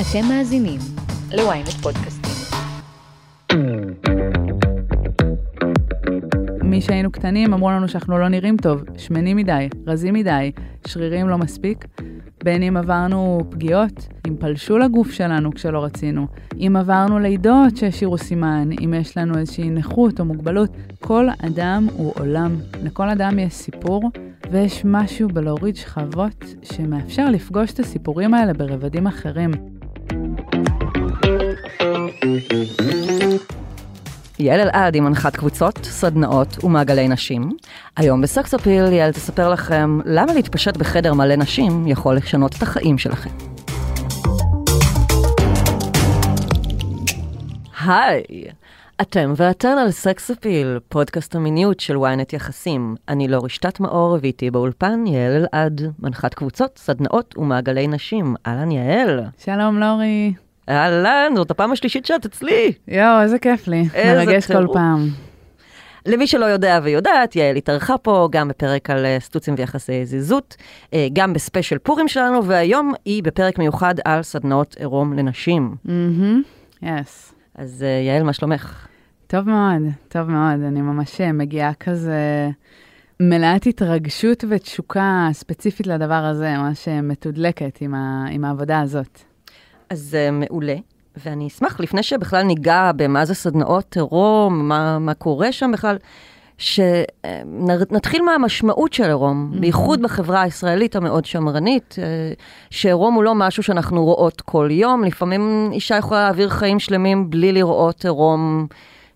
אתם מאזינים ל-YNET פודקאסטים. מי שהיינו קטנים אמרו לנו שאנחנו לא נראים טוב, שמנים מדי, רזים מדי, שרירים לא מספיק. בין אם עברנו פגיעות, אם פלשו לגוף שלנו כשלא רצינו, אם עברנו לידות שהשאירו סימן, אם יש לנו איזושהי נכות או מוגבלות, כל אדם הוא עולם. לכל אדם יש סיפור, ויש משהו בלהוריד שכבות שמאפשר לפגוש את הסיפורים האלה ברבדים אחרים. יעל אלעד היא מנחת קבוצות, סדנאות ומעגלי נשים. היום בסקסופיל יעל תספר לכם למה להתפשט בחדר מלא נשים יכול לשנות את החיים שלכם. היי, אתם ואתן על סקסופיל, פודקאסט המיניות של ynet יחסים. אני לא רשתת מאור ואיתי באולפן יעל אלעד, מנחת קבוצות, סדנאות ומעגלי נשים. אהלן יעל. שלום לאורי. אהלן, זאת הפעם השלישית שאת אצלי. יואו, איזה כיף לי, מרגש כל פעם. למי שלא יודע ויודעת, יעל התארחה פה גם בפרק על סטוצים ויחסי זיזות, גם בספיישל פורים שלנו, והיום היא בפרק מיוחד על סדנאות עירום לנשים. יס. אז יעל, מה שלומך? טוב מאוד, טוב מאוד. אני ממש מגיעה כזה מלאת התרגשות ותשוקה ספציפית לדבר הזה, ממש מתודלקת עם העבודה הזאת. אז מעולה, ואני אשמח, לפני שבכלל ניגע במה זה סדנאות עירום, מה קורה שם בכלל, שנתחיל מהמשמעות של עירום, בייחוד בחברה הישראלית המאוד שמרנית, שעירום הוא לא משהו שאנחנו רואות כל יום, לפעמים אישה יכולה להעביר חיים שלמים בלי לראות עירום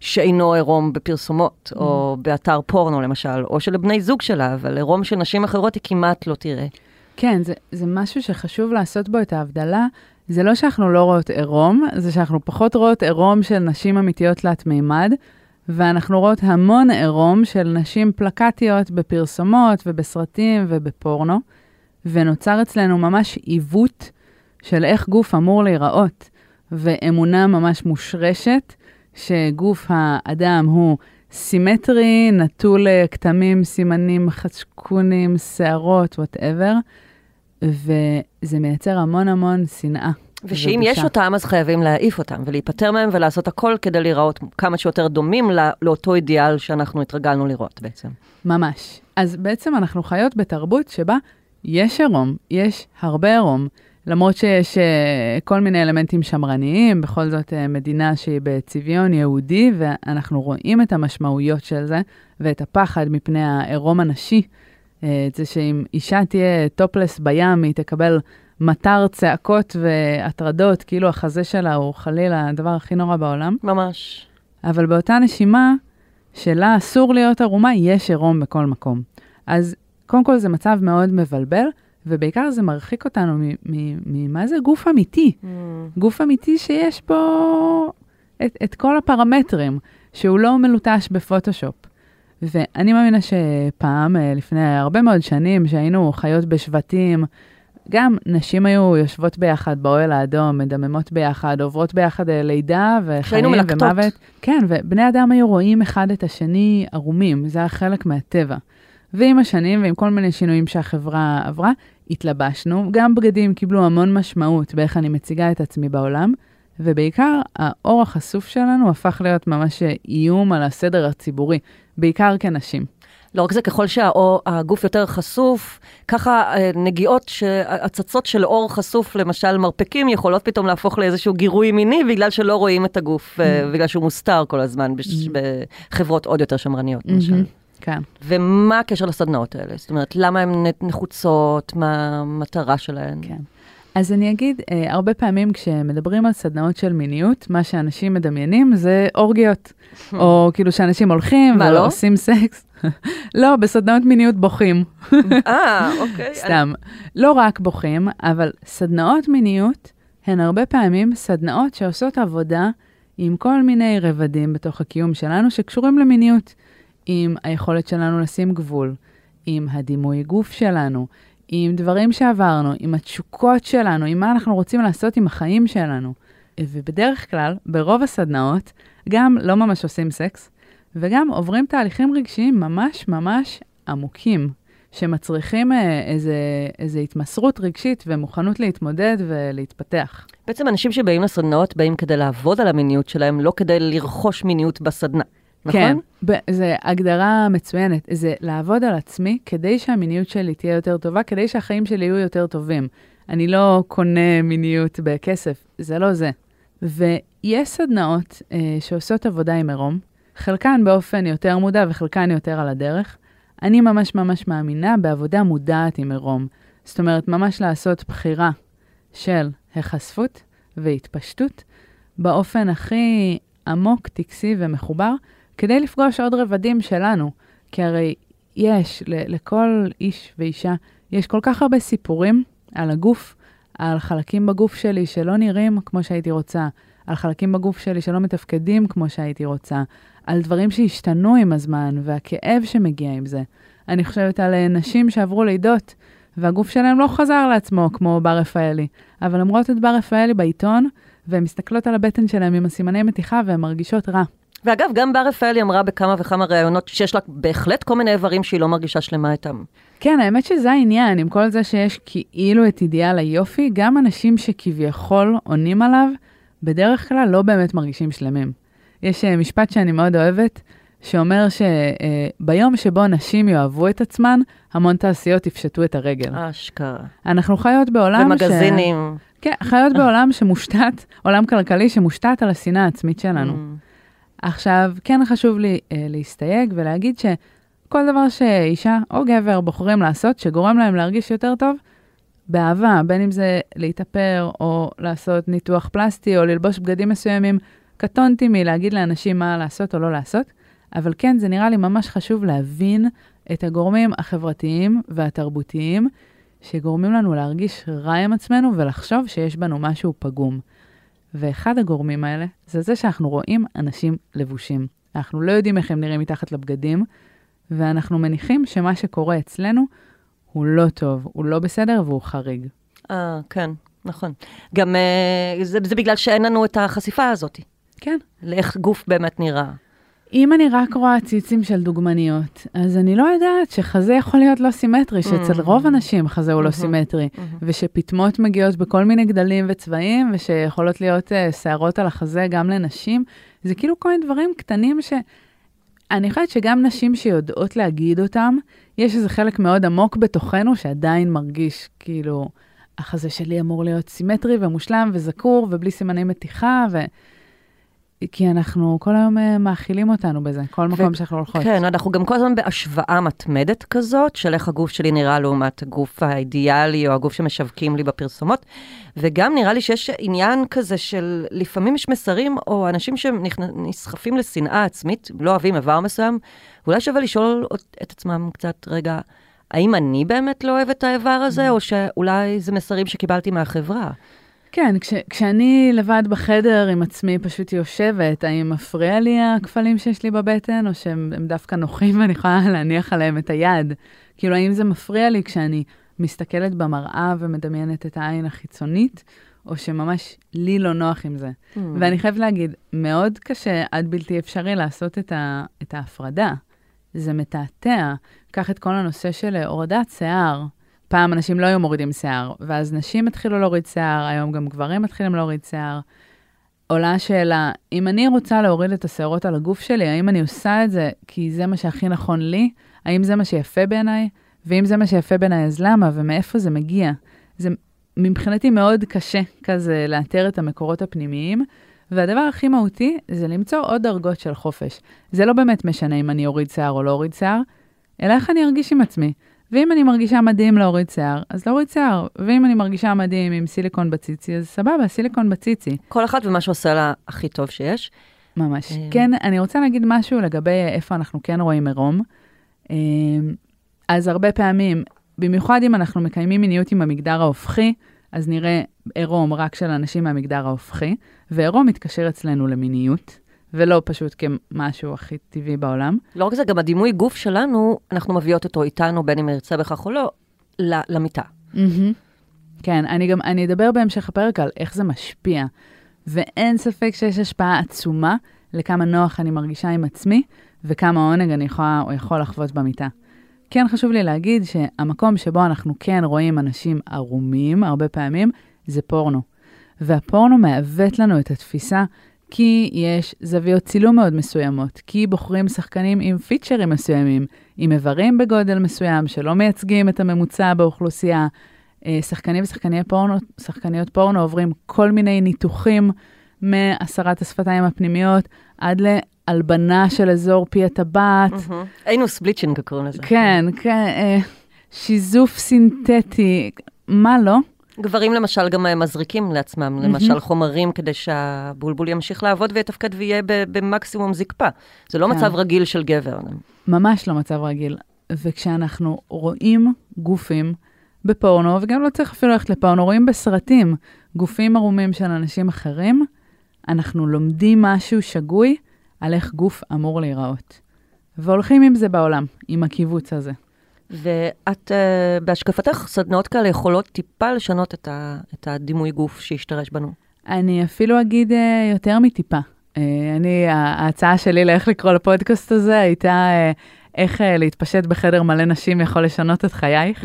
שאינו עירום בפרסומות, או באתר פורנו למשל, או של בני זוג שלה, אבל עירום של נשים אחרות היא כמעט לא תראה. כן, זה משהו שחשוב לעשות בו את ההבדלה, זה לא שאנחנו לא רואות עירום, זה שאנחנו פחות רואות עירום של נשים אמיתיות תלת מימד, ואנחנו רואות המון עירום של נשים פלקטיות בפרסומות ובסרטים ובפורנו, ונוצר אצלנו ממש עיוות של איך גוף אמור להיראות, ואמונה ממש מושרשת שגוף האדם הוא סימטרי, נטול כתמים, סימנים, חצ'קונים, שערות, whatever, וזה מייצר המון המון שנאה. ושאם יש אותם, אז חייבים להעיף אותם, ולהיפטר מהם, ולעשות הכל כדי לראות כמה שיותר דומים לאותו אידיאל שאנחנו התרגלנו לראות בעצם. ממש. אז בעצם אנחנו חיות בתרבות שבה יש עירום, יש הרבה עירום, למרות שיש כל מיני אלמנטים שמרניים, בכל זאת מדינה שהיא בצביון יהודי, ואנחנו רואים את המשמעויות של זה, ואת הפחד מפני העירום הנשי, את זה שאם אישה תהיה טופלס בים, היא תקבל מטר צעקות והטרדות, כאילו החזה שלה הוא חלילה הדבר הכי נורא בעולם. ממש. אבל באותה נשימה, שלה אסור להיות ערומה, יש עירום בכל מקום. אז קודם כל זה מצב מאוד מבלבל, ובעיקר זה מרחיק אותנו ממה זה גוף אמיתי. גוף אמיתי שיש בו את כל הפרמטרים, שהוא לא מלוטש בפוטושופ. ואני מאמינה שפעם, לפני הרבה מאוד שנים, שהיינו חיות בשבטים, גם נשים היו יושבות ביחד באוהל האדום, מדממות ביחד, עוברות ביחד לידה וחיים ומוות. כן, ובני אדם היו רואים אחד את השני ערומים, זה היה חלק מהטבע. ועם השנים ועם כל מיני שינויים שהחברה עברה, התלבשנו, גם בגדים קיבלו המון משמעות באיך אני מציגה את עצמי בעולם, ובעיקר האור החשוף שלנו הפך להיות ממש איום על הסדר הציבורי, בעיקר כנשים. לא רק זה, ככל שהגוף יותר חשוף, ככה נגיעות שהצצות של אור חשוף, למשל מרפקים, יכולות פתאום להפוך לאיזשהו גירוי מיני, בגלל שלא רואים את הגוף, בגלל שהוא מוסתר כל הזמן בחברות עוד יותר שמרניות, למשל. כן. ומה הקשר לסדנאות האלה? זאת אומרת, למה הן נחוצות? מה המטרה שלהן? כן. אז אני אגיד, הרבה פעמים כשמדברים על סדנאות של מיניות, מה שאנשים מדמיינים זה אורגיות, או כאילו שאנשים הולכים ועושים סקס. לא, בסדנאות מיניות בוכים. אוקיי. סתם. לא רק בוכים, אבל סדנאות מיניות הן הרבה פעמים סדנאות שעושות עבודה עם כל מיני רבדים בתוך הקיום שלנו שקשורים למיניות, עם היכולת שלנו לשים גבול, עם הדימוי גוף שלנו, עם דברים שעברנו, עם התשוקות שלנו, עם מה אנחנו רוצים לעשות עם החיים שלנו. ובדרך כלל, ברוב הסדנאות, גם לא ממש עושים סקס, וגם עוברים תהליכים רגשיים ממש ממש עמוקים, שמצריכים איזה התמסרות רגשית ומוכנות להתמודד ולהתפתח. בעצם אנשים שבאים לסדנאות באים כדי לעבוד על המיניות שלהם, לא כדי לרכוש מיניות בסדנה. נכון? כן, זו הגדרה מצוינת. זה לעבוד על עצמי כדי שהמיניות שלי תהיה יותר טובה, כדי שהחיים שלי יהיו יותר טובים. אני לא קונה מיניות בכסף, זה לא זה. ויש סדנאות שעושות עבודה עם עירום, חלקן באופן יותר מודע וחלקן יותר על הדרך. אני ממש ממש מאמינה בעבודה מודעת עם עירום. זאת אומרת, ממש לעשות בחירה של החשפות והתפשטות באופן הכי עמוק, טקסי ומחובר, כדי לפגוש עוד רבדים שלנו. כי הרי יש, לכל איש ואישה, יש כל כך הרבה סיפורים על הגוף, על חלקים בגוף שלי שלא נראים כמו שהייתי רוצה, על חלקים בגוף שלי שלא מתפקדים כמו שהייתי רוצה, על דברים שהשתנו עם הזמן והכאב שמגיע עם זה. אני חושבת על נשים שעברו לידות והגוף שלהם לא חזר לעצמו כמו בר רפאלי, אבל למרות את בר רפאלי בעיתון, והן מסתכלות על הבטן שלהם עם הסימני מתיחה והן מרגישות רע. ואגב, גם בר רפאלי אמרה בכמה וכמה ראיונות שיש לה בהחלט כל מיני איברים שהיא לא מרגישה שלמה איתם. כן, האמת שזה העניין, עם כל זה שיש כאילו את אידיאל היופי, גם אנשים שכביכול עונים עליו, בדרך כלל לא באמת מרגישים שלמים. יש משפט שאני מאוד אוהבת, שאומר שביום שבו נשים יאהבו את עצמן, המון תעשיות יפשטו את הרגל. אשכרה. אנחנו חיות בעולם במגזינים. כן, חיות בעולם שמושתת, עולם כלכלי שמושתת על השנאה העצמית שלנו. עכשיו, כן חשוב לי להסתייג ולהגיד שכל דבר שאישה או גבר בוחרים לעשות, שגורם להם להרגיש יותר טוב, באהבה, בין אם זה להתאפר או לעשות ניתוח פלסטי או ללבוש בגדים מסוימים, קטונתי מלהגיד לאנשים מה לעשות או לא לעשות, אבל כן, זה נראה לי ממש חשוב להבין את הגורמים החברתיים והתרבותיים שגורמים לנו להרגיש רע עם עצמנו ולחשוב שיש בנו משהו פגום. ואחד הגורמים האלה זה זה שאנחנו רואים אנשים לבושים. אנחנו לא יודעים איך הם נראים מתחת לבגדים, ואנחנו מניחים שמה שקורה אצלנו הוא לא טוב, הוא לא בסדר והוא חריג. כן, נכון. גם זה בגלל שאין לנו את החשיפה הזאת. כן. לאיך גוף באמת נראה. אם אני רק רואה ציצים של דוגמניות, אז אני לא יודעת שחזה יכול להיות לא סימטרי, שאצל רוב אנשים חזה הוא לא סימטרי, ושפתמות מגיעות בכל מיני גדלים וצבעים, ושיכולות להיות שערות על החזה גם לנשים. זה כאילו כל מיני דברים קטנים אני חושבת שגם נשים שיודעות להגיד אותם, יש איזה חלק מאוד עמוק בתוכנו שעדיין מרגיש כאילו, החזה שלי אמור להיות סימטרי ומושלם וזקור ובלי סימני מתיחה כי אנחנו כל היום מאכילים אותנו בזה, כל מקום שאנחנו הולכות. כן, אנחנו גם כל הזמן בהשוואה מתמדת כזאת, של איך הגוף שלי נראה לעומת הגוף האידיאלי, או הגוף שמשווקים לי בפרסומות, וגם נראה לי שיש עניין כזה של, לפעמים יש מסרים, או אנשים שנסחפים לשנאה עצמית, לא אוהבים איבר מסוים, ואולי שווה לשאול את עצמם קצת, רגע, האם אני באמת לא אוהב את האיבר הזה, או שאולי זה מסרים שקיבלתי מהחברה? כן, כשאני לבד בחדר עם עצמי פשוט יושבת, האם מפריע לי הכפלים שיש לי בבטן, או שהם דווקא נוחים ואני יכולה להניח עליהם את היד? כאילו, האם זה מפריע לי כשאני מסתכלת במראה ומדמיינת את העין החיצונית, או שממש לי לא נוח עם זה? ואני חייבת להגיד, מאוד קשה עד בלתי אפשרי לעשות את ההפרדה. זה מתעתע. קח את כל הנושא של הורדת שיער. פעם אנשים לא היו מורידים שיער, ואז נשים התחילו להוריד שיער, היום גם גברים מתחילים להוריד שיער. עולה השאלה, אם אני רוצה להוריד את השערות על הגוף שלי, האם אני עושה את זה כי זה מה שהכי נכון לי? האם זה מה שיפה בעיניי? ואם זה מה שיפה בעיניי, אז למה? ומאיפה זה מגיע? זה מבחינתי מאוד קשה כזה לאתר את המקורות הפנימיים, והדבר הכי מהותי זה למצוא עוד דרגות של חופש. זה לא באמת משנה אם אני אוריד שיער או לא אוריד שיער, אלא איך אני ארגיש עם עצמי. ואם אני מרגישה מדהים להוריד שיער, אז להוריד שיער. ואם אני מרגישה מדהים עם סיליקון בציצי, אז סבבה, סיליקון בציצי. כל אחת ומה שעושה לה הכי טוב שיש. ממש. כן, אני רוצה להגיד משהו לגבי איפה אנחנו כן רואים עירום. אז הרבה פעמים, במיוחד אם אנחנו מקיימים מיניות עם המגדר ההופכי, אז נראה עירום רק של אנשים מהמגדר ההופכי, ועירום מתקשר אצלנו למיניות. ולא פשוט כמשהו הכי טבעי בעולם. לא רק זה, גם הדימוי גוף שלנו, אנחנו מביאות אותו איתנו, בין אם נרצה בכך או לא, למיטה. כן, אני אדבר בהמשך הפרק על איך זה משפיע, ואין ספק שיש השפעה עצומה לכמה נוח אני מרגישה עם עצמי, וכמה עונג אני יכולה או יכול לחוות במיטה. כן חשוב לי להגיד שהמקום שבו אנחנו כן רואים אנשים ערומים הרבה פעמים זה פורנו. והפורנו מעוות לנו את התפיסה כי יש זוויות צילום מאוד מסוימות, כי בוחרים שחקנים עם פיצ'רים מסוימים, עם איברים בגודל מסוים שלא מייצגים את הממוצע באוכלוסייה. שחקנים ושחקניות פורנו עוברים כל מיני ניתוחים מהסרת השפתיים הפנימיות עד להלבנה של אזור פי הטבעת. אינוס בליצ'ינג קוראים לזה. כן, שיזוף סינתטי, מה לא? גברים למשל גם מזריקים לעצמם, למשל חומרים כדי שהבולבול ימשיך לעבוד ויתפקד ויהיה במקסימום זקפה. זה לא מצב רגיל של גבר. ממש לא מצב רגיל. וכשאנחנו רואים גופים בפורנו, וגם לא צריך אפילו ללכת לפורנו, רואים בסרטים גופים ערומים של אנשים אחרים, אנחנו לומדים משהו שגוי על איך גוף אמור להיראות. והולכים עם זה בעולם, עם הקיבוץ הזה. ואת, בהשקפתך, סדנאות כאלה יכולות טיפה לשנות את הדימוי גוף שהשתרש בנו. אני אפילו אגיד יותר מטיפה. ההצעה שלי לאיך לקרוא לפודקאסט הזה הייתה איך להתפשט בחדר מלא נשים יכול לשנות את חייך.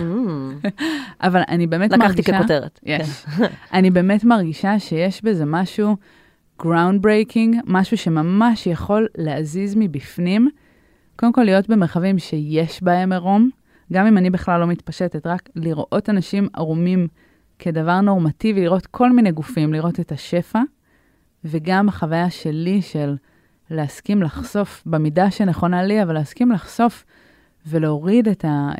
אבל אני באמת מרגישה... לקחתי ככותרת. אני באמת מרגישה שיש בזה משהו ground breaking, משהו שממש יכול להזיז מבפנים. קודם כל להיות במרחבים שיש בהם ערום, גם אם אני בכלל לא מתפשטת, רק לראות אנשים ערומים כדבר נורמטיבי, לראות כל מיני גופים, לראות את השפע, וגם החוויה שלי של להסכים לחשוף, במידה שנכונה לי, אבל להסכים לחשוף ולהוריד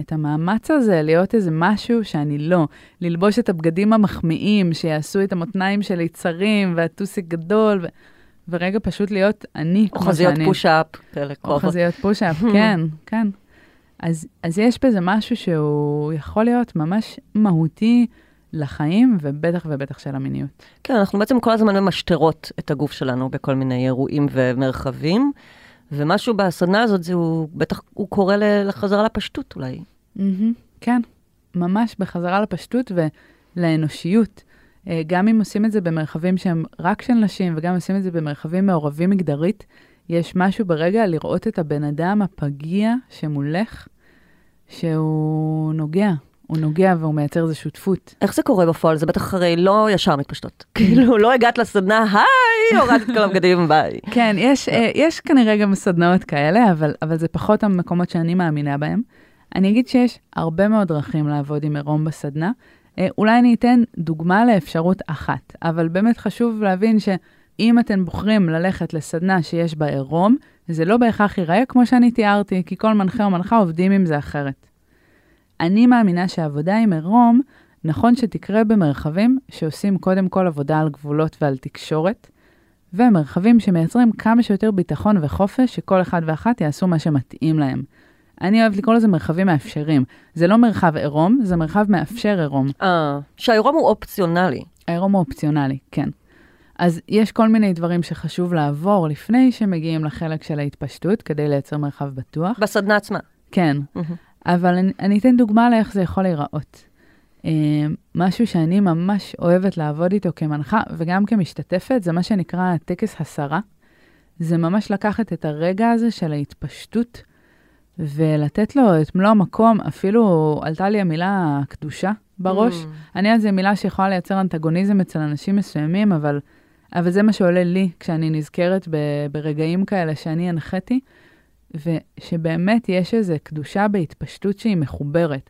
את המאמץ הזה, להיות איזה משהו שאני לא, ללבוש את הבגדים המחמיאים, שיעשו את המותניים שלי צרים, והטוסיק גדול, ורגע פשוט להיות אני כמו שאני. או חזיות פוש-אפ. או חזיות פוש-אפ, כן, כן. אז יש בזה משהו שהוא יכול להיות ממש מהותי לחיים, ובטח ובטח של המיניות. כן, אנחנו בעצם כל הזמן ממשטרות את הגוף שלנו בכל מיני אירועים ומרחבים, ומשהו בהסדנה הזאת, בטח הוא קורא לחזרה לפשטות אולי. כן, ממש בחזרה לפשטות ולאנושיות. גם אם עושים את זה במרחבים שהם רק של נשים, וגם עושים את זה במרחבים מעורבים מגדרית, יש משהו ברגע לראות את הבן אדם הפגיע שמולך, שהוא נוגע. הוא נוגע והוא מייצר איזו שותפות. איך זה קורה בפועל? זה בטח אחרי לא ישר מתפשטות. כאילו, לא הגעת לסדנה, היי, הורדת כל הבגדים, ביי. כן, יש כנראה גם סדנאות כאלה, אבל זה פחות המקומות שאני מאמינה בהם. אני אגיד שיש הרבה מאוד דרכים לעבוד עם עירום בסדנה. אולי אני אתן דוגמה לאפשרות אחת, אבל באמת חשוב להבין שאם אתם בוחרים ללכת לסדנה שיש בה עירום, זה לא בהכרח ייראה כמו שאני תיארתי, כי כל מנחה או מנחה עובדים עם זה אחרת. אני מאמינה שהעבודה עם עירום נכון שתקרה במרחבים שעושים קודם כל עבודה על גבולות ועל תקשורת, ומרחבים שמייצרים כמה שיותר ביטחון וחופש שכל אחד ואחת יעשו מה שמתאים להם. אני אוהבת לקרוא לזה מרחבים מאפשרים. זה לא מרחב עירום, זה מרחב מאפשר עירום. שהעירום הוא אופציונלי. העירום הוא אופציונלי, כן. אז יש כל מיני דברים שחשוב לעבור לפני שמגיעים לחלק של ההתפשטות, כדי לייצר מרחב בטוח. בסדנה עצמה. כן. אבל אני אתן דוגמה לאיך זה יכול להיראות. משהו שאני ממש אוהבת לעבוד איתו כמנחה, וגם כמשתתפת, זה מה שנקרא טקס הסרה. זה ממש לקחת את הרגע הזה של ההתפשטות, ולתת לו את מלוא המקום, אפילו עלתה לי המילה קדושה בראש. אני יודעת, זו מילה שיכולה לייצר אנטגוניזם אצל אנשים מסוימים, אבל זה מה שעולה לי כשאני נזכרת ברגעים כאלה שאני הנחתי, ושבאמת יש איזו קדושה בהתפשטות שהיא מחוברת.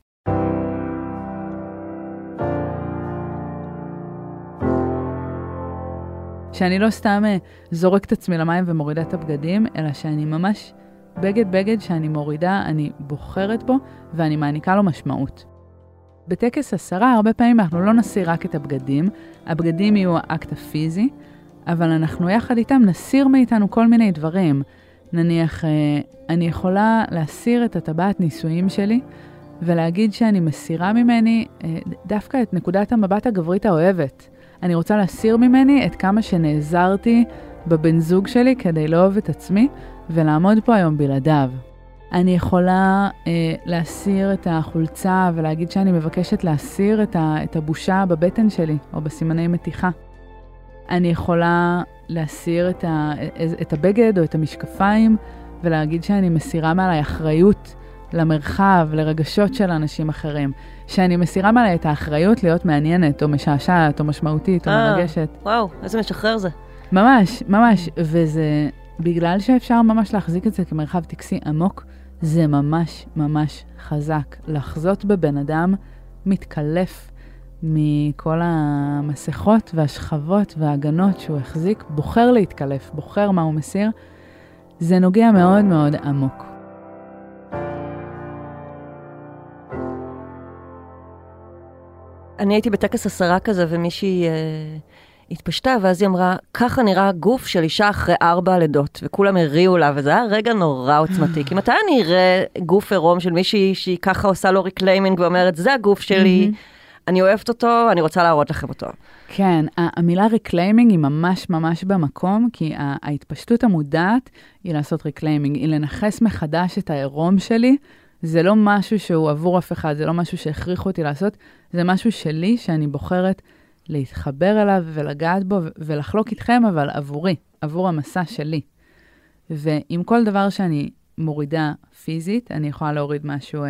שאני לא סתם זורקת עצמי למים ומורידה את הבגדים, אלא שאני ממש... בגד שאני מורידה, אני בוחרת בו, ואני מעניקה לו משמעות. בטקס הסרה, הרבה פעמים אנחנו לא נסיר רק את הבגדים, הבגדים יהיו האקט הפיזי, אבל אנחנו יחד איתם נסיר מאיתנו כל מיני דברים. נניח, אני יכולה להסיר את הטבעת נישואים שלי, ולהגיד שאני מסירה ממני דווקא את נקודת המבט הגברית האוהבת. אני רוצה להסיר ממני את כמה שנעזרתי בבן זוג שלי כדי לאהוב את עצמי, ולעמוד פה היום בלעדיו. אני יכולה להסיר את החולצה ולהגיד שאני מבקשת להסיר את הבושה בבטן שלי, או בסימני מתיחה. אני יכולה להסיר את הבגד או את המשקפיים, ולהגיד שאני מסירה מעלי אחריות למרחב, לרגשות של אנשים אחרים, שאני מסירה מלא את האחריות להיות מעניינת, או משעשעת, או משמעותית, או מרגשת. וואו, איזה משחרר זה. ממש, ממש, וזה בגלל שאפשר ממש להחזיק את זה כמרחב טקסי עמוק, זה ממש ממש חזק. לחזות בבן אדם מתקלף מכל המסכות והשכבות וההגנות שהוא החזיק, בוחר להתקלף, בוחר מה הוא מסיר, זה נוגע מאוד מאוד עמוק. אני הייתי בטקס 10 כזה, ומישהי התפשטה, ואז היא אמרה, ככה נראה גוף של אישה אחרי 4 לידות, וכולם הריעו לה, וזה היה רגע נורא עוצמתי, כי מתי אני אראה גוף עירום של מישהי שהיא ככה עושה לו ריקליימינג, ואומרת, זה הגוף שלי, אני אוהבת אותו, אני רוצה להראות לכם אותו. כן, המילה ריקליימינג היא ממש ממש במקום, כי ההתפשטות המודעת היא לעשות ריקליימינג, היא לנחס מחדש את העירום שלי, זה לא משהו שהוא עבור אף אחד, זה לא משהו שהכריח אותי לעשות, זה משהו שלי שאני בוחרת להתחבר אליו ולגעת בו ולחלוק איתכם, אבל עבורי, עבור המסע שלי. ועם כל דבר שאני מורידה פיזית, אני יכולה להוריד משהו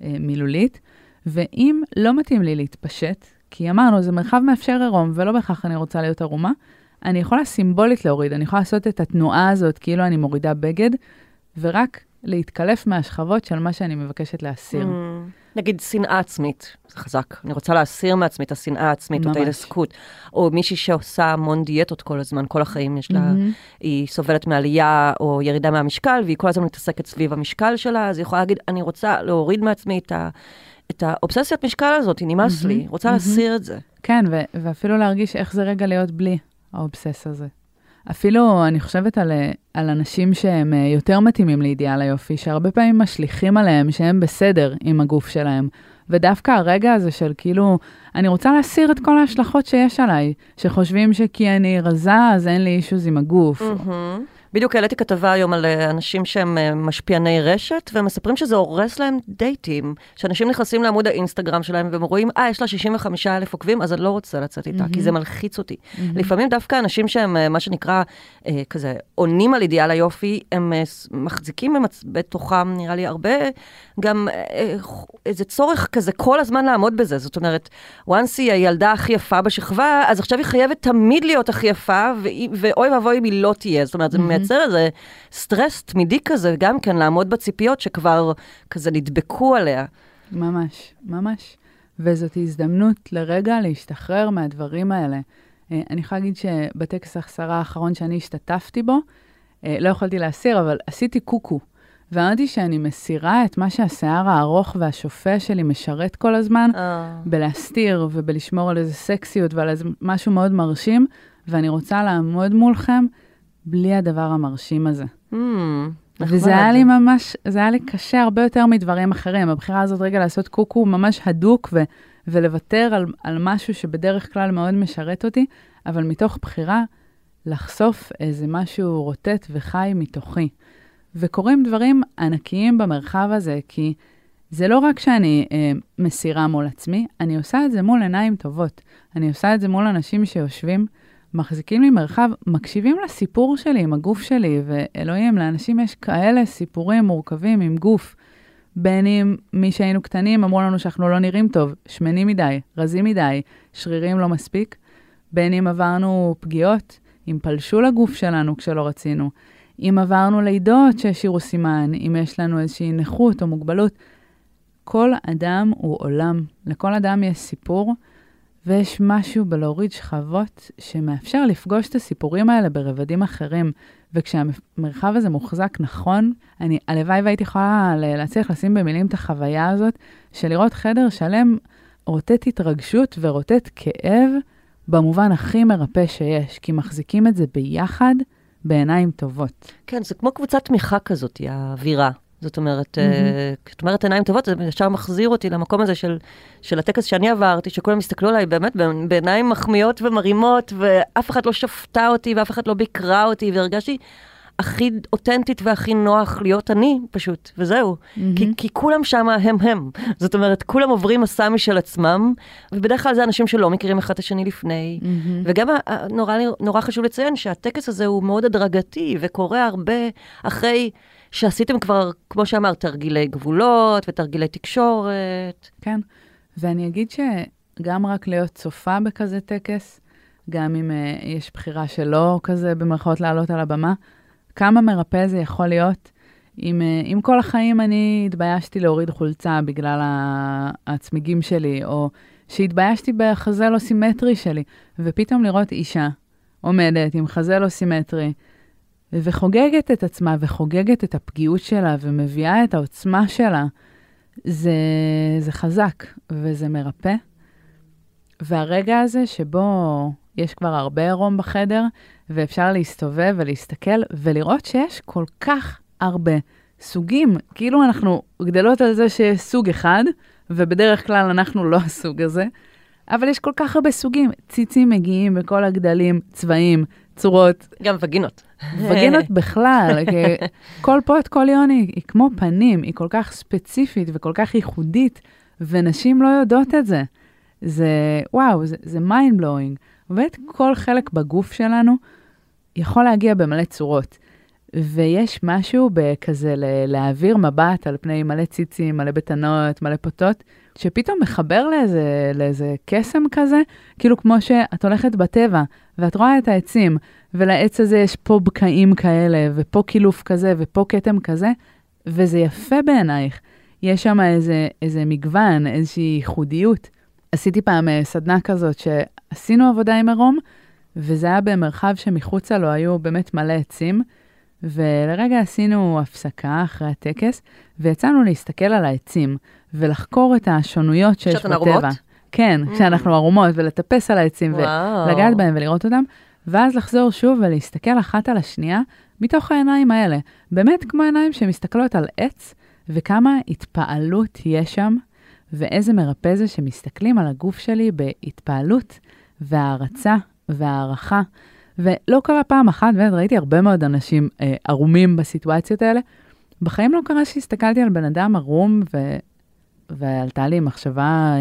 מילולית, ואם לא מתאים לי להתפשט, כי אמרנו, זה מרחב מאפשר עירום, ולא בכך אני רוצה להיות ערומה, אני יכולה סימבולית להוריד, אני יכולה לעשות את התנועה הזאת, כאילו אני מורידה בגד, ורק להתקלף מהשכבות של מה שאני מבקשת להסיר. נגיד שנאה עצמית, זה חזק. אני רוצה להסיר מעצמית, השנאה העצמית, או את ההתעסקות, או מישהי שעושה המון דיאטות כל הזמן, כל החיים יש לה, היא סובלת מעלייה או ירידה מהמשקל, והיא כל הזמן מתעסקת סביב המשקל שלה, אז היא יכולה להגיד, אני רוצה להוריד מעצמי את האובססיית משקל הזאת, היא נמאס לי, רוצה להסיר את זה. כן, ואפילו להרגיש איך זה רגע להיות בלי האובסס הזה. אפילו אני חושבת על אנשים שהם יותר מתאימים לאידיאל היופי, שהרבה פעמים משליחים עליהם שהם בסדר עם הגוף שלהם. ודווקא הרגע הזה של כאילו, אני רוצה להסיר את כל ההשלכות שיש עליי, שחושבים שכי אני רזה, אז אין לי אישוז עם הגוף. בדיוק העליתי כתבה היום על אנשים שהם משפיעני רשת, והם מספרים שזה הורס להם דייטים, שאנשים נכנסים לעמוד האינסטגרם שלהם, והם רואים, יש לה 65,000 עוקבים, אז אני לא רוצה לצאת איתה, כי זה מלחיץ אותי. לפעמים דווקא אנשים שהם, מה שנקרא, כזה, עונים על אידיאל היופי, הם מחזיקים בתוכם, נראה לי הרבה, גם איזה צורך כזה, כל הזמן לעמוד בזה. זאת אומרת, once היא הילדה הכי יפה בשכבה, אז עכשיו היא חייבת תמיד להיות הכי יפה, ואוי ואבוי אם היא לא תהיה. זאת אומרת, זה מייצר איזה סטרס תמידי כזה, גם כן לעמוד בציפיות שכבר כזה נדבקו עליה. ממש, ממש. וזאת הזדמנות לרגע להשתחרר מהדברים האלה. אני יכולה להגיד שבטקס 10 האחרון שאני השתתפתי בו, לא יכולתי להסיר, אבל עשיתי קוקו. ואמרתי שאני מסירה את מה שהשיער הארוך והשופע שלי משרת כל הזמן, בלהסתיר ובלשמור על איזה סקסיות ועל איזה משהו מאוד מרשים, ואני רוצה לעמוד מולכם בלי הדבר המרשים הזה. וזה היה לי ממש, זה היה לי קשה הרבה יותר מדברים אחרים. הבחירה הזאת רגע לעשות קוקו ממש הדוק ולוותר על משהו שבדרך כלל מאוד משרת אותי, אבל מתוך בחירה לחשוף איזה משהו רוטט וחי מתוכי. וקוראים דברים ענקיים במרחב הזה, כי זה לא רק שאני מסירה מול עצמי, אני עושה את זה מול עיניים טובות. אני עושה את זה מול אנשים שיושבים, מחזיקים לי מרחב, מקשיבים לסיפור שלי עם הגוף שלי, ואלוהים, לאנשים יש כאלה סיפורים מורכבים עם גוף. בין אם מי שהיינו קטנים אמרו לנו שאנחנו לא נראים טוב, שמנים מדי, רזים מדי, שרירים לא מספיק. בין אם עברנו פגיעות, אם פלשו לגוף שלנו כשלא רצינו. אם עברנו לידות שהשאירו סימן, אם יש לנו איזושהי נכות או מוגבלות, כל אדם הוא עולם. לכל אדם יש סיפור, ויש משהו בלהוריד שכבות שמאפשר לפגוש את הסיפורים האלה ברבדים אחרים. וכשהמרחב הזה מוחזק נכון, אני הלוואי והייתי יכולה להצליח לשים במילים את החוויה הזאת, של לראות חדר שלם רוטט התרגשות ורוטט כאב, במובן הכי מרפא שיש, כי מחזיקים את זה ביחד, בעיניים טובות. כן, זה כמו קבוצת תמיכה כזאת, האווירה. זאת אומרת, זאת אומרת, עיניים טובות, זה ישר מחזיר אותי למקום הזה של הטקס שאני עברתי, שכולם הסתכלו עליי באמת בעיניים מחמיאות ומרימות, ואף אחד לא שפטה אותי, ואף אחד לא ביקרה אותי, והרגשתי הכי אותנטית והכי נוח להיות אני פשוט, וזהו. כי כולם שם הם. זאת אומרת, כולם עוברים מסע משל עצמם, ובדרך כלל זה אנשים שלא מכירים אחד השני לפני. וגם נורא חשוב לציין שהטקס הזה הוא מאוד הדרגתי, וקורה הרבה אחרי שעשיתם כבר, כמו שאמרת, תרגילי גבולות ותרגילי תקשורת. כן, ואני אגיד שגם רק להיות צופה בכזה טקס, גם אם יש בחירה שלא כזה במרכאות לעלות על הבמה, כמה מרפא זה יכול להיות. אם כל החיים אני התביישתי להוריד חולצה בגלל הצמיגים שלי, או שהתביישתי בחזה לא סימטרי שלי, ופתאום לראות אישה עומדת עם חזה לא סימטרי, וחוגגת את עצמה, וחוגגת את הפגיעות שלה, ומביאה את העוצמה שלה, זה חזק, וזה מרפא. והרגע הזה שבו יש כבר הרבה עירום בחדר, ואפשר להסתובב ולהסתכל, ולראות שיש כל כך הרבה סוגים. כאילו אנחנו גדלות על זה שיש סוג אחד, ובדרך כלל אנחנו לא הסוג הזה, אבל יש כל כך הרבה סוגים. ציצים מגיעים בכל הגדלים, צבעים, צורות. גם וגינות. וגינות בכלל. כל פוט, כל יוני, היא כמו פנים, היא כל כך ספציפית וכל כך ייחודית, ונשים לא יודעות את זה. זה, וואו, זה mind blowing. ואת כל חלק בגוף שלנו יכול להגיע במלא צורות. ויש משהו בכזה להעביר מבט על פני מלא ציצים, מלא בטנות, מלא פוטות, שפתאום מחבר לאיזה קסם כזה, כאילו כמו שאת הולכת בטבע, ואת רואה את העצים, ולעץ הזה יש פה בקעים כאלה, ופה קילוף כזה, ופה קטם כזה, וזה יפה בעינייך. יש שם איזה מגוון, איזושהי ייחודיות. עשיתי פעם סדנה כזאת שעשינו עבודה עם הרום, וזה היה במרחב שמחוצה לו היו באמת מלא עצים, ולרגע עשינו הפסקה אחרי הטקס, ויצאנו להסתכל על העצים, ולחקור את השונויות שיש בטבע. ערומות? כן, כשאנחנו ערומות, ולטפס על העצים, וואו. ולגעת בהם ולראות אותם, ואז לחזור שוב ולהסתכל אחת על השנייה, מתוך העיניים האלה. באמת כמו עיניים שמסתכלות על עץ, וכמה התפעלות יש שם, ואיזה מרפא זה שמסתכלים על הגוף שלי בהתפעלות, והערצה, והערכה. ולא קרה פעם אחת, וראיתי הרבה מאוד אנשים ערומים בסיטואציות האלה. בחיים לא קרה שהסתכלתי על בן אדם ערום, ועלתה לי מחשבה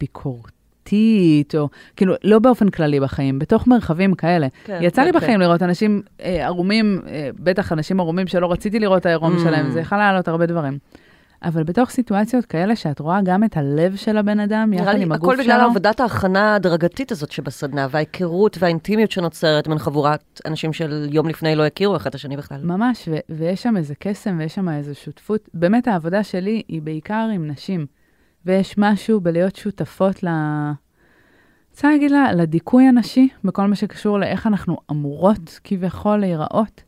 ביקורתית, או כאילו לא באופן כללי בחיים, בתוך מרחבים כאלה. כן, יצא לי בחיים לראות אנשים ערומים, בטח אנשים ערומים שלא רציתי לראות הערום שלהם, זה יכול לעלות הרבה דברים. אבל בתוך סיטואציות כאלה שאת רואה גם את הלב של הבן אדם, יחד עם הגוף שלו. הכל בגלל עבודת ההכנה הדרגתית הזאת שבסדנה, וההיכרות והאינטימיות שנוצרת מן חבורת אנשים של יום לפני לא הכירו אחד השני בכלל. ממש, ויש שם איזה קסם ויש שם איזו שותפות. באמת העבודה שלי היא בעיקר עם נשים, ויש משהו בלהיות שותפות צריך להגיד לה, לדיכוי הנשי, בכל מה שקשור לאיך אנחנו אמורות כביכול להיראות,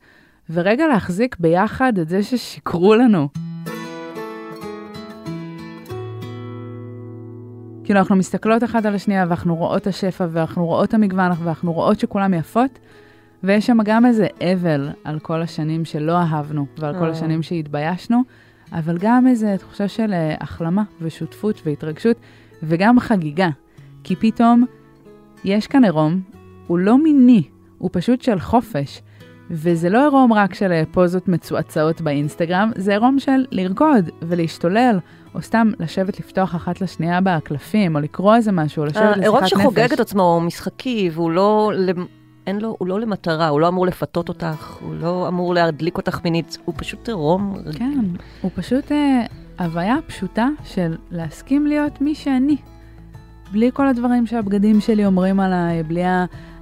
ורגע להחזיק ביחד את זה ששיקרו לנו. כאילו אנחנו מסתכלות אחת על השנייה, ואנחנו רואות השפע, ואנחנו רואות המגוון, ואנחנו רואות שכולם יפות, ויש שם גם איזה אבל על כל השנים שלא אהבנו, ועל כל השנים שהתביישנו, אבל גם איזה תחושה של החלמה, ושותפות, והתרגשות, וגם חגיגה. כי פתאום יש כאן עירום, הוא לא מיני, הוא פשוט של חופש, וזה לא עירום רק של פוזות מצועצעות באינסטגרם, זה עירום של לרקוד ולהשתולל, או סתם לשבת לפתוח אחת לשנייה בהקלפים, או לקרוא איזה משהו, או לשבת לשיחת נפש. עירום שחוגג את עצמו, הוא משחקי, והוא לא למטרה, הוא לא אמור לפתות אותך, הוא לא אמור להדליק אותך מינית, הוא פשוט עירום. כן, הוא פשוט הוויה פשוטה של להסכים להיות מי שאני. בלי כל הדברים שהבגדים שלי אומרים עליי, בלי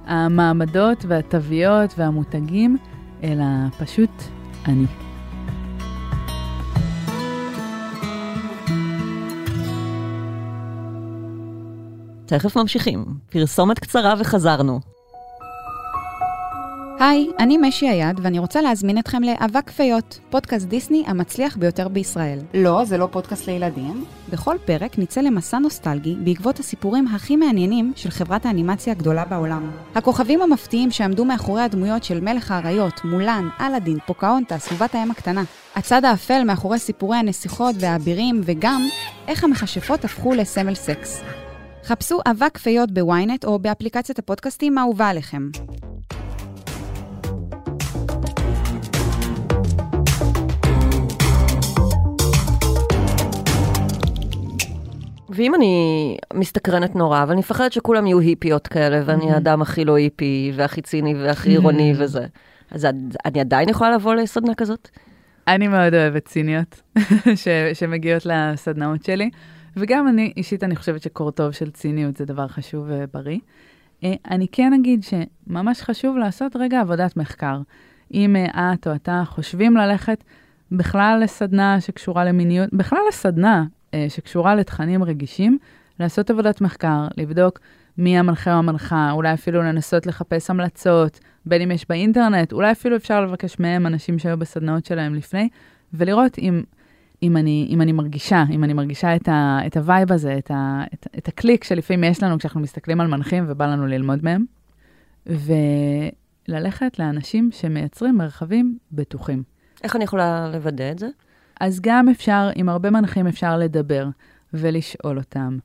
המעמדות והטביות והמותגים, אלא פשוט אני. תכף ממשיכים. פרסומת קצרה וחזרנו. היי, אני משי היד, ואני רוצה להזמין אתכם לאבק פיות, פודקאסט דיסני המצליח ביותר בישראל. לא, זה לא פודקאסט לילדים. בכל פרק ניצא למסע נוסטלגי בעקבות הסיפורים הכי מעניינים של חברת האנימציה הגדולה בעולם. הכוכבים המפתיעים שעמדו מאחורי הדמויות של מלך האריות, מולן, אלאדין, פוקאונטה, סביבת הים הקטנה. הצד האפל מאחורי סיפורי הנסיכות והאבירים, וגם איך המכשפות הפכו לסמל סקס. חפשו אבק פיות בוויינט או באפליקציית הפודקאסטים האהובה עליכם. ואם אני מסתקרנת נורא, אבל אני מפחדת שכולם יהיו היפיות כאלה, ואני האדם הכי לא היפי, והכי ציני, והכי עירוני וזה. אז אני עדיין יכולה לבוא לסדנה כזאת? אני מאוד אוהבת ציניות, שמגיעות לסדנאות שלי. וגם אני, אישית, אני חושבת שקורטוב של ציניות זה דבר חשוב ובריא. אני כן אגיד שממש חשוב לעשות רגע עבודת מחקר. אם את או אתה חושבים ללכת בכלל לסדנה שקשורה למיניות, בכלל לסדנה שקשורה לתכנים רגישים, לעשות עבודת מחקר, לבדוק מי המנחה או המנחה, אולי אפילו לנסות לחפש המלצות, בין אם יש באינטרנט, אולי אפילו אפשר לבקש מהם אנשים שהיו בסדנאות שלהם לפני, ולראות אם אני מרגישה את הווייב הזה, את הקליק שלפעמים יש לנו כשאנחנו מסתכלים על מנחים ובא לנו ללמוד מהם, וללכת לאנשים שמייצרים מרחבים בטוחים. איך אני יכולה לוודא את זה? אז גם אפשר, עם הרבה מנחים אפשר לדבר ולשאול אותם.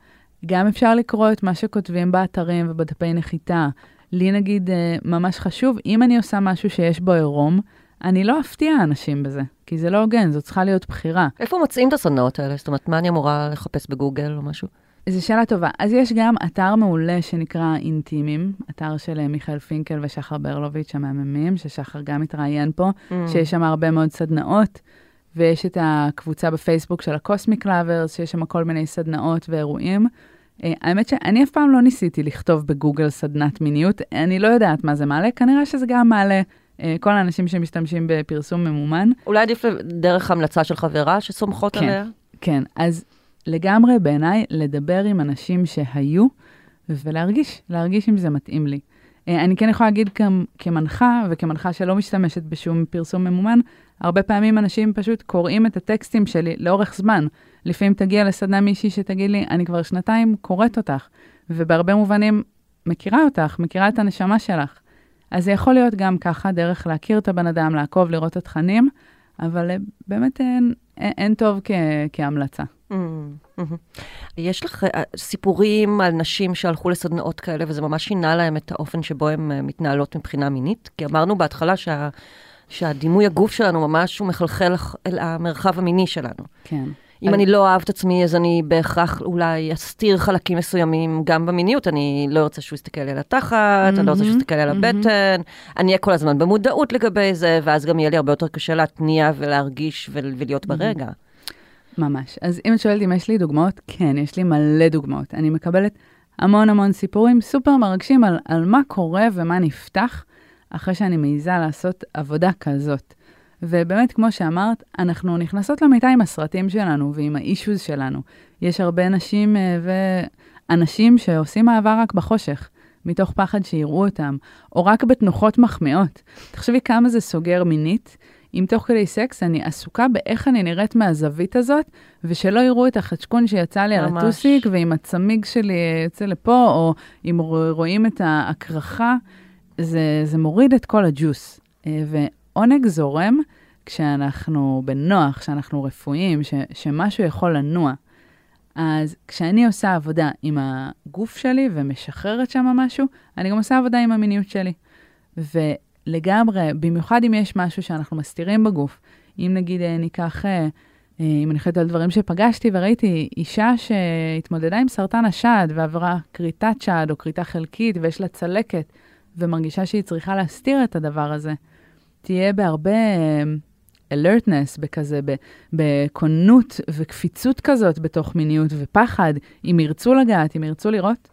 גם אפשר לקרוא את מה שכותבים באתרים ובדפי נחיתה. לי נגיד ממש חשוב, אם אני עושה משהו שיש בו עירום, אני לא אפתיע אנשים בזה, כי זה לא הוגן, זו צריכה להיות בחירה. איפה מוצאים את הסדנאות האלה? זאת אומרת, מה אני אמורה לחפש בגוגל או משהו? זו שאלה טובה. אז יש גם אתר מעולה שנקרא אינטימים, אתר של מיכאל פינקל ושחר ברלוביץ' המאממים, ששחר גם התראיין פה, שיש שם הרבה מאוד סדנאות, ויש את הקבוצה בפייסבוק של הקוסמיק לאברס, שיש שם כל מיני סדנאות ואירועים. האמת שאני אף פעם לא ניסיתי לכתוב בגוגל סדנת מיניות, אני לא יודעת מה זה מעלה, כנראה שזה גם מעלה כל האנשים שמשתמשים בפרסום ממומן. אולי עדיף דרך המלצה של חברה שסומכות עליה? כן, אז לגמרי בעיניי לדבר עם אנשים שהיו ולהרגיש אם זה מתאים לי. אני כן יכולה להגיד כמנחה וכמנחה שלא משתמשת בשום פרסום ממומן, הרבה פעמים אנשים פשוט קוראים את הטקסטים שלי לאורך זמן. לפעמים תגיע לסדנה מישהי שתגיד לי, אני כבר שנתיים קוראת אותך, ובהרבה מובנים מכירה אותך, מכירה את הנשמה שלך. אז זה יכול להיות גם ככה, דרך להכיר את הבן אדם, לעקוב, לראות את התכנים, אבל באמת אין טוב כהמלצה. יש לך סיפורים על נשים שהלכו לסדנאות כאלה, וזה ממש שינה להם את האופן שבו הן מתנהלות מבחינה מינית? כי אמרנו בהתחלה שהדימוי הגוף שלנו ממש הוא מחלחל אל המרחב המיני שלנו. כן. אם אני לא אוהבת עצמי, אז אני בהכרח אולי אסתיר חלקים מסוימים גם במיניות. אני לא רוצה שהוא יסתכל על התחת, אני לא רוצה שהוא יסתכל על הבטן, אני אהיה כל הזמן במודעות לגבי זה, ואז גם יהיה לי הרבה יותר קשה להתניע ולהרגיש ולהיות ברגע. ממש. אז אם את שואלת אם יש לי דוגמאות, כן, יש לי מלא דוגמאות. אני מקבלת המון המון סיפורים סופר מרגשים על מה קורה ומה נפתח, אחרי שאני מעיזה לעשות עבודה כזאת. ובאמת, כמו שאמרת, אנחנו נכנסות למיטה עם הסרטים שלנו ועם האישוז שלנו. יש הרבה נשים ואנשים שעושים אהבה רק בחושך, מתוך פחד שיראו אותם, או רק בתנוחות מחמיאות. תחשבי כמה זה סוגר מינית. אם תוך כדי סקס אני עסוקה באיך אני נראית מהזווית הזאת, ושלא יראו את החצ'קון שיצא לי ממש. על הטוסיק, ועם הצמיג שלי יוצא לפה, או אם רואים את ההקרחה, זה מוריד את כל הג'וס. ועונג זורם כשאנחנו בנוח, כשאנחנו רפואיים, שמשהו יכול לנוע. אז כשאני עושה עבודה עם הגוף שלי ומשחררת שם משהו, אני גם עושה עבודה עם המיניות שלי. ולגמרי, במיוחד אם יש משהו שאנחנו מסתירים בגוף, אם נגיד ניקח, אם אני חושבת על דברים שפגשתי וראיתי אישה שהתמודדה עם סרטן השד ועברה קריטת שד או קריטה חלקית ויש לה צלקת, ומרגישה שהיא צריכה להסתיר את הדבר הזה, תהיה בהרבה alertness, בכזה, בקונות וקפיצות כזאת בתוך מיניות ופחד, אם ירצו לגעת, אם ירצו לראות.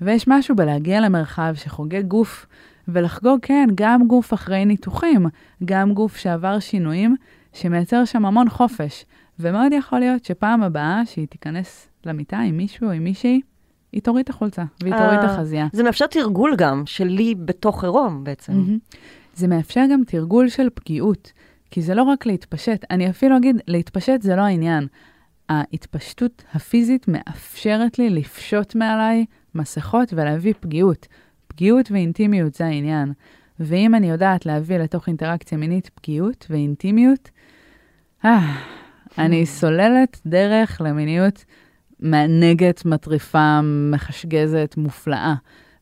ויש משהו בלהגיע למרחב שחוגג גוף, ולחגוג, כן, גם גוף אחרי ניתוחים, גם גוף שעבר שינויים, שמייצר שם המון חופש. ומאוד יכול להיות שפעם הבאה שהיא תיכנס למיטה עם מישהו או עם מישהי, היא תוריד את החולצה, והיא תוריד את החזייה. זה מאפשר תרגול גם, שלי בתוך עירום בעצם. זה מאפשר גם תרגול של פגיעות, כי זה לא רק להתפשט. אני אפילו אגיד, להתפשט זה לא העניין. ההתפשטות הפיזית מאפשרת לי לפשוט מעליי מסכות ולהביא פגיעות. פגיעות ואינטימיות זה העניין. ואם אני יודעת להביא לתוך אינטראקציה מינית פגיעות ואינטימיות, אני סוללת דרך למיניות מענגת, מטריפה, מחשגזת, מופלאה.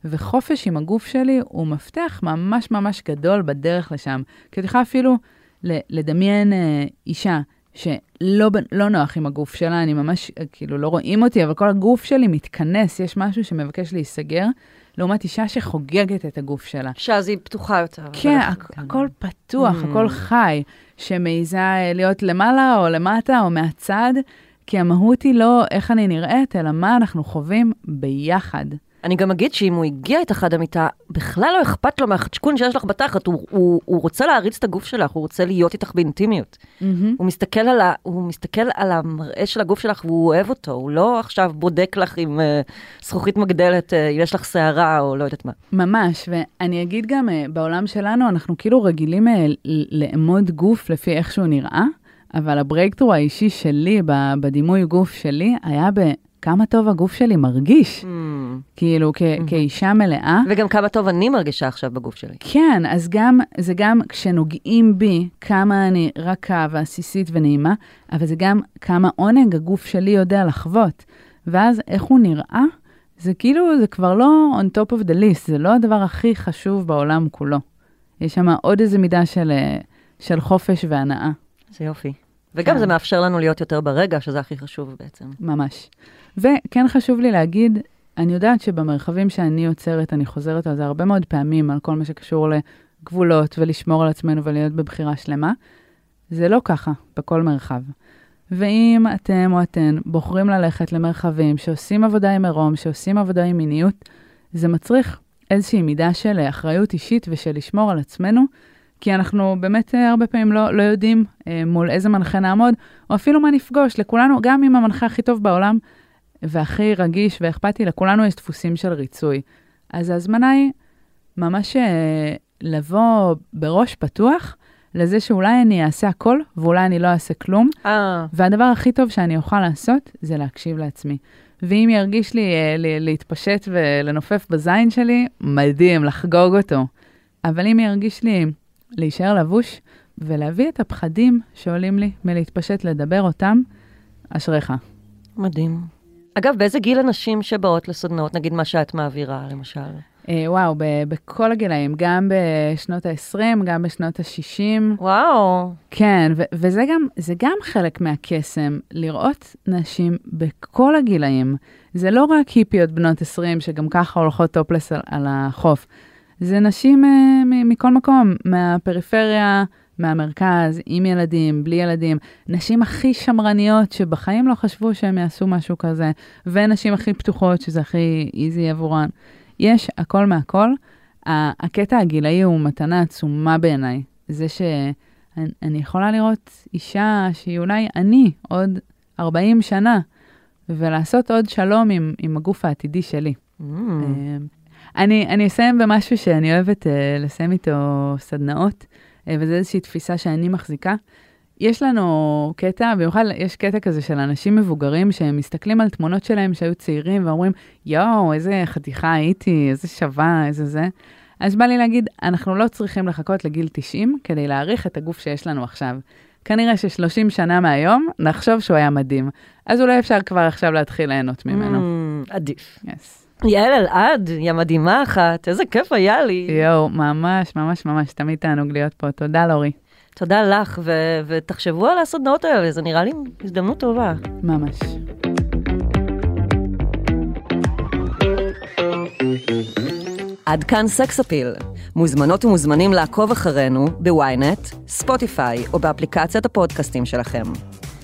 וחופש עם הגוף שלי הוא מפתח ממש ממש גדול בדרך לשם. כי אתה יכול אפילו לדמיין אישה שלא נוח עם הגוף שלה, אני ממש, כאילו, לא רואים אותי, אבל כל הגוף שלי מתכנס, יש משהו שמבקש להיסגר, לעומת אישה שחוגגת את הגוף שלה. שאז היא פתוחה יותר. כן, הכל פתוח, הכל חי, שמעיזה להיות למעלה או למטה או מהצד, כי המהות היא לא איך אני נראית, אלא מה אנחנו חווים ביחד. אני גם אגיד שאם הוא הגיע את אחד המיטה, בכלל לא אכפת לו מהחצ'קון שיש לך בתחת, הוא רוצה להריץ את הגוף שלך, הוא רוצה להיות איתך באינטימיות. הוא מסתכל על המראה של הגוף שלך, והוא אוהב אותו, הוא לא עכשיו בודק לך עם זכוכית מגדלת, אם יש לך שערה או לא יודעת מה. ממש, ואני אגיד גם, בעולם שלנו אנחנו כאילו רגילים לאמוד גוף לפי איך שהוא נראה, אבל הברייקטרו האישי שלי, בדימוי גוף שלי, היה כמה טוב הגוף שלי מרגיש, כאילו, כאישה מלאה. וגם כמה טוב אני מרגישה עכשיו בגוף שלי. כן, אז גם, זה גם כשנוגעים בי, כמה אני רכה ועסיסית ונעימה, אבל זה גם כמה עונג הגוף שלי יודע לחוות. ואז איך הוא נראה, זה כאילו, זה כבר לא on top of the list, זה לא הדבר הכי חשוב בעולם כולו. יש שם עוד איזו מידה של חופש והנאה. זה יופי. וגם זה מאפשר לנו להיות יותר ברגע, שזה הכי חשוב בעצם. ממש. וכן חשוב לי להגיד, אני יודעת שבמרחבים שאני יוצרת, אני חוזרת על זה הרבה מאוד פעמים, על כל מה שקשור לגבולות, ולשמור על עצמנו, ולהיות בבחירה שלמה. זה לא ככה, בכל מרחב. ואם אתם או אתן בוחרים ללכת למרחבים, שעושים עבודה עם עירום, שעושים עבודה עם מיניות, זה מצריך איזושהי מידה של אחריות אישית, ושל לשמור על עצמנו, כי אנחנו באמת הרבה פעמים לא יודעים מול איזה מנחה נעמוד, או אפילו מה נפגוש. לכולנו, גם אם המנחה הכי טוב בעולם, והכי רגיש ואכפתי, לכולנו יש דפוסים של ריצוי. אז ההזמנה היא ממש לבוא בראש פתוח, לזה שאולי אני אעשה הכל, ואולי אני לא אעשה כלום. והדבר הכי טוב שאני אוכל לעשות, זה להקשיב לעצמי. ואם ירגיש לי להתפשט ולנופף בזין שלי, מדהים, לחגוג אותו. אבל אם ירגיש לי להישאר לבוש, ולהביא את הפחדים שעולים לי מלהתפשט לדבר אותם, אשריך. מדהים. אגב, באיזה גיל אנשים שבאות לסדנאות, נגיד מה שאת מעבירה, למשל? וואו, בכל הגילאים, גם בשנות ה-20, גם בשנות ה-60. וואו. כן, וזה גם חלק מהקסם, לראות נשים בכל הגילאים. זה לא רק היפיות בנות 20, שגם ככה הולכות טופלס על החוף. זה נשים מכל מקום, מהפריפריה, מהמרכז, עם ילדים, בלי ילדים, נשים הכי שמרניות שבחיים לא חשבו שהם יעשו משהו כזה, ונשים הכי פתוחות שזה הכי איזי עבורן. יש הכל מהכל. הקטע הגילאי הוא מתנה עצומה בעיניי. זה שאני יכולה לראות אישה שהיא אולי אני עוד 40 שנה, ולעשות עוד שלום עם הגוף העתידי שלי. אני אסיים במשהו שאני אוהבת לסיים איתו סדנאות, וזו איזושהי תפיסה שאני מחזיקה. יש לנו קטע, במיוחד יש קטע כזה של אנשים מבוגרים שהם מסתכלים על תמונות שלהם שהיו צעירים, ואומרים, יואו, איזה חתיכה הייתי, איזה שווה, איזה זה. אז בא לי להגיד, אנחנו לא צריכים לחכות לגיל 90 כדי להעריך את הגוף שיש לנו עכשיו. כנראה ש30 שנה מהיום נחשוב שהוא היה מדהים. אז אולי אפשר כבר עכשיו להתחיל ליהנות ממנו. עדיף. Yes. יעל אלעד, יא מדהימה אחת, איזה כיף היה לי. יואו, ממש, ממש, ממש, תמיד תענוג להיות פה. תודה, לורי. תודה לך, ותחשבו על הסדנאות האלה, זה נראה לי הזדמנות טובה. ממש. עד כאן סקסופיל. מוזמנות ומוזמנים לעקוב אחרינו בוויינט, ספוטיפיי או באפליקציית הפודקאסטים שלכם.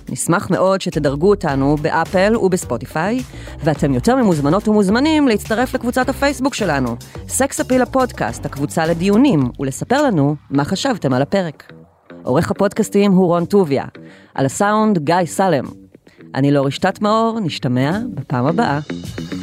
נשמח מאוד שתדרגו אותנו באפל ובספוטיפיי, ואתם יותר ממוזמנות ומוזמנים להצטרף לקבוצת הפייסבוק שלנו, סקסאפיל הפודקאסט, הקבוצה לדיונים, ולספר לנו מה חשבתם על הפרק. עורך הפודקאסטים הוא רון טוביה, על הסאונד גיא סלם. אני לא רשתת מאור, נשתמע בפעם הבאה.